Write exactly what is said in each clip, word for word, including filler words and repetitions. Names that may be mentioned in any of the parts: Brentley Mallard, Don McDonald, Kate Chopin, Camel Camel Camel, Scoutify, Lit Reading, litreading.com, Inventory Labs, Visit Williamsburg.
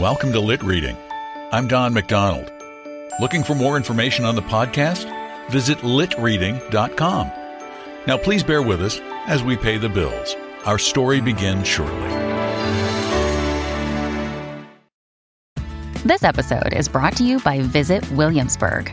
Welcome to Lit Reading. I'm Don McDonald. Looking for more information on the podcast? Visit lit reading dot com. Now please bear with us as we pay the bills. Our story begins shortly. This episode is brought to you by Visit Williamsburg.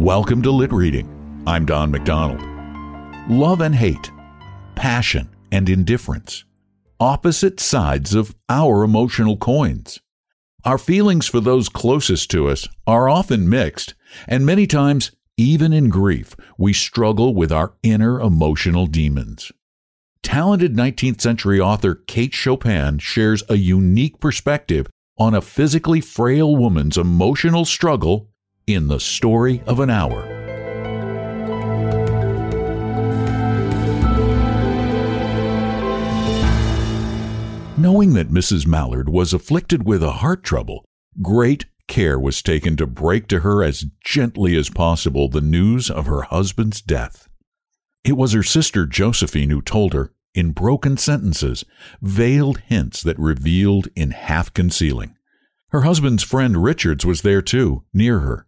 Welcome to Lit Reading. I'm Don McDonald. Love and hate, passion and indifference, opposite sides of our emotional coins. Our feelings for those closest to us are often mixed, and many times, even in grief, we struggle with our inner emotional demons. Talented nineteenth century author Kate Chopin shares a unique perspective on a physically frail woman's emotional struggle in the story of an hour. Knowing that Missus Mallard was afflicted with a heart trouble, great care was taken to break to her as gently as possible the news of her husband's death. It was her sister Josephine who told her, in broken sentences, veiled hints that revealed in half-concealing. Her husband's friend Richards was there too, near her.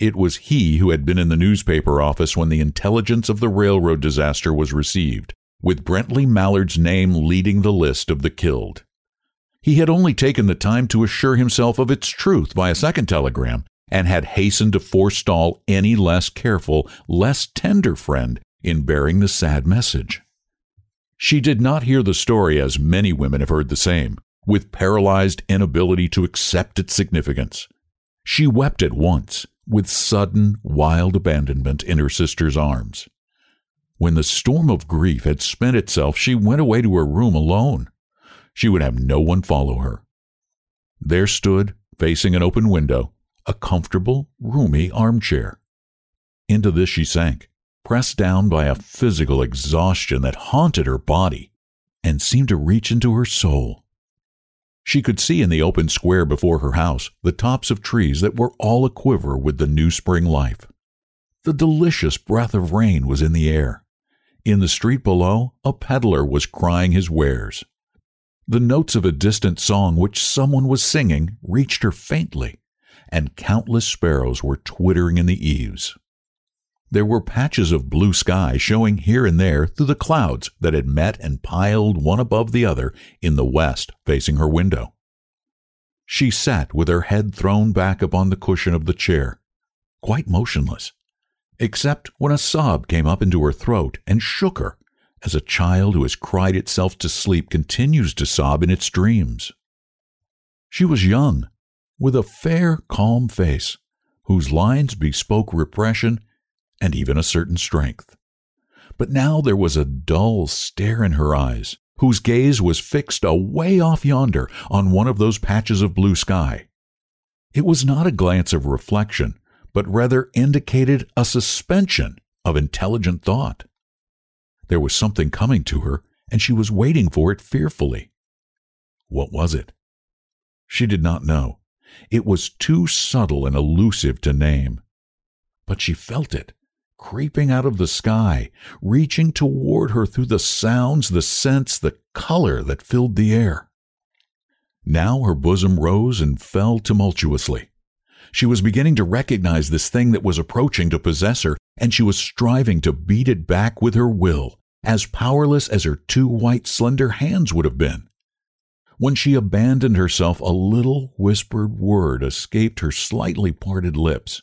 It was he who had been in the newspaper office when the intelligence of the railroad disaster was received, with Brentley Mallard's name leading the list of the killed. He had only taken the time to assure himself of its truth by a second telegram, and had hastened to forestall any less careful, less tender friend in bearing the sad message. She did not hear the story as many women have heard the same, with paralyzed inability to accept its significance. She wept at once, with sudden, wild abandonment in her sister's arms. When the storm of grief had spent itself, she went away to her room alone. She would have no one follow her. There stood, facing an open window, a comfortable, roomy armchair. Into this she sank, pressed down by a physical exhaustion that haunted her body and seemed to reach into her soul. She could see in the open square before her house the tops of trees that were all aquiver with the new spring life. The delicious breath of rain was in the air. In the street below, a peddler was crying his wares. The notes of a distant song which someone was singing reached her faintly, and countless sparrows were twittering in the eaves. There were patches of blue sky showing here and there through the clouds that had met and piled one above the other in the west facing her window. She sat with her head thrown back upon the cushion of the chair, quite motionless, except when a sob came up into her throat and shook her, as a child who has cried itself to sleep continues to sob in its dreams. She was young, with a fair, calm face, whose lines bespoke repression and even a certain strength. But now there was a dull stare in her eyes, whose gaze was fixed away off yonder on one of those patches of blue sky. It was not a glance of reflection, but rather indicated a suspension of intelligent thought. There was something coming to her, and she was waiting for it fearfully. What was it? She did not know. It was too subtle and elusive to name. But she felt it, creeping out of the sky, reaching toward her through the sounds, the scents, the color that filled the air. Now her bosom rose and fell tumultuously. She was beginning to recognize this thing that was approaching to possess her, and she was striving to beat it back with her will, as powerless as her two white, slender hands would have been. When she abandoned herself, a little whispered word escaped her slightly parted lips.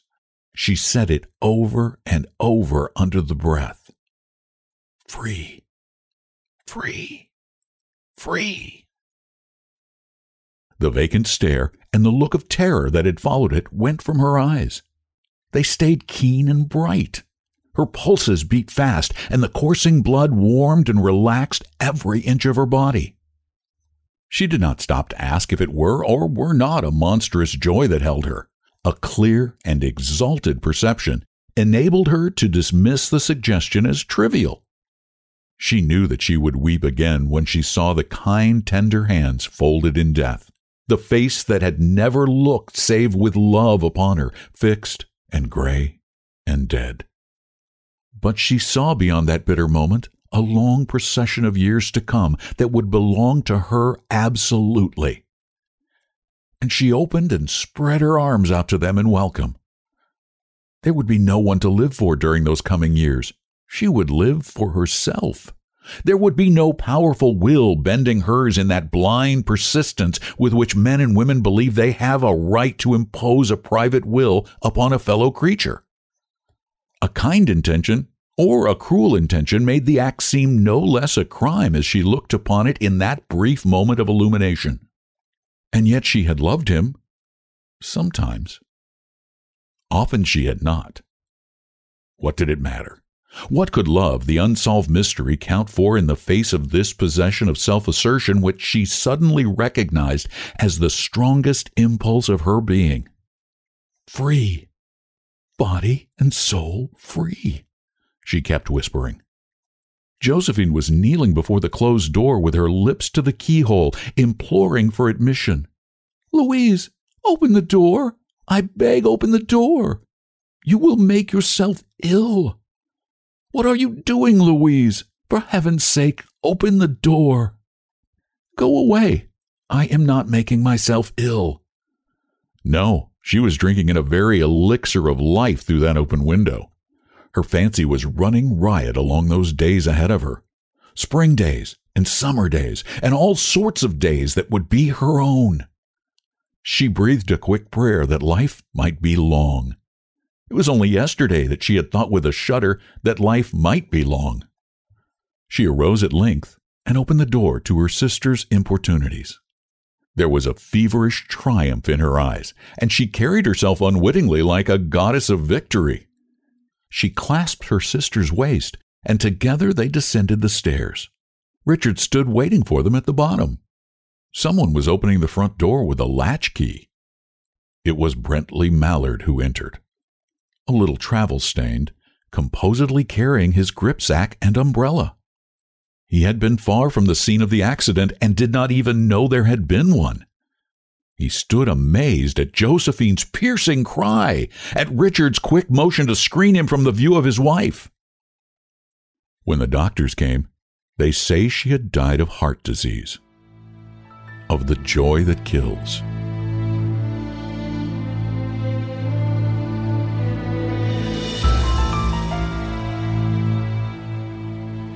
She said it over and over under the breath. Free, free, free. The vacant stare and the look of terror that had followed it went from her eyes. They stayed keen and bright. Her pulses beat fast, and the coursing blood warmed and relaxed every inch of her body. She did not stop to ask if it were or were not a monstrous joy that held her. A clear and exalted perception enabled her to dismiss the suggestion as trivial. She knew that she would weep again when she saw the kind, tender hands folded in death, the face that had never looked save with love upon her, fixed and gray and dead. But she saw beyond that bitter moment a long procession of years to come that would belong to her absolutely. And she opened and spread her arms out to them in welcome. There would be no one to live for during those coming years. She would live for herself. There would be no powerful will bending hers in that blind persistence with which men and women believe they have a right to impose a private will upon a fellow creature. A kind intention or a cruel intention made the act seem no less a crime as she looked upon it in that brief moment of illumination. And yet she had loved him. Sometimes. Often she had not. What did it matter? What could love, the unsolved mystery, count for in the face of this possession of self-assertion which she suddenly recognized as the strongest impulse of her being? Free. Body and soul free, she kept whispering. Josephine was kneeling before the closed door with her lips to the keyhole, imploring for admission. "Louise, open the door. I beg, open the door. You will make yourself ill. What are you doing, Louise? For heaven's sake, open the door. Go away. I am not making myself ill." No, she was drinking in a very elixir of life through that open window. Her fancy was running riot along those days ahead of her. Spring days and summer days and all sorts of days that would be her own. She breathed a quick prayer that life might be long. It was only yesterday that she had thought with a shudder that life might be long. She arose at length and opened the door to her sister's importunities. There was a feverish triumph in her eyes, and she carried herself unwittingly like a goddess of victory. She clasped her sister's waist, and together they descended the stairs. Richard stood waiting for them at the bottom. Someone was opening the front door with a latch key. It was Brentley Mallard who entered, a little travel-stained, composedly carrying his gripsack and umbrella. He had been far from the scene of the accident and did not even know there had been one. He stood amazed at Josephine's piercing cry, at Richard's quick motion to screen him from the view of his wife. When the doctors came, they say she had died of heart disease, of the joy that kills.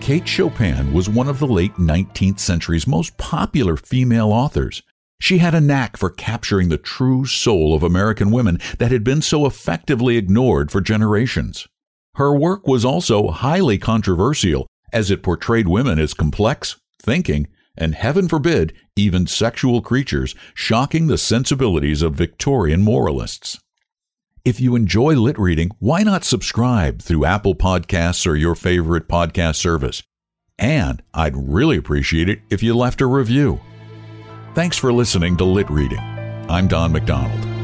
Kate Chopin was one of the late nineteenth century's most popular female authors. She had a knack for capturing the true soul of American women that had been so effectively ignored for generations. Her work was also highly controversial, as it portrayed women as complex, thinking, and heaven forbid, even sexual creatures, shocking the sensibilities of Victorian moralists. If you enjoy Lit Reading, why not subscribe through Apple Podcasts or your favorite podcast service? And I'd really appreciate it if you left a review. Thanks for listening to Lit Reading. I'm Don McDonald.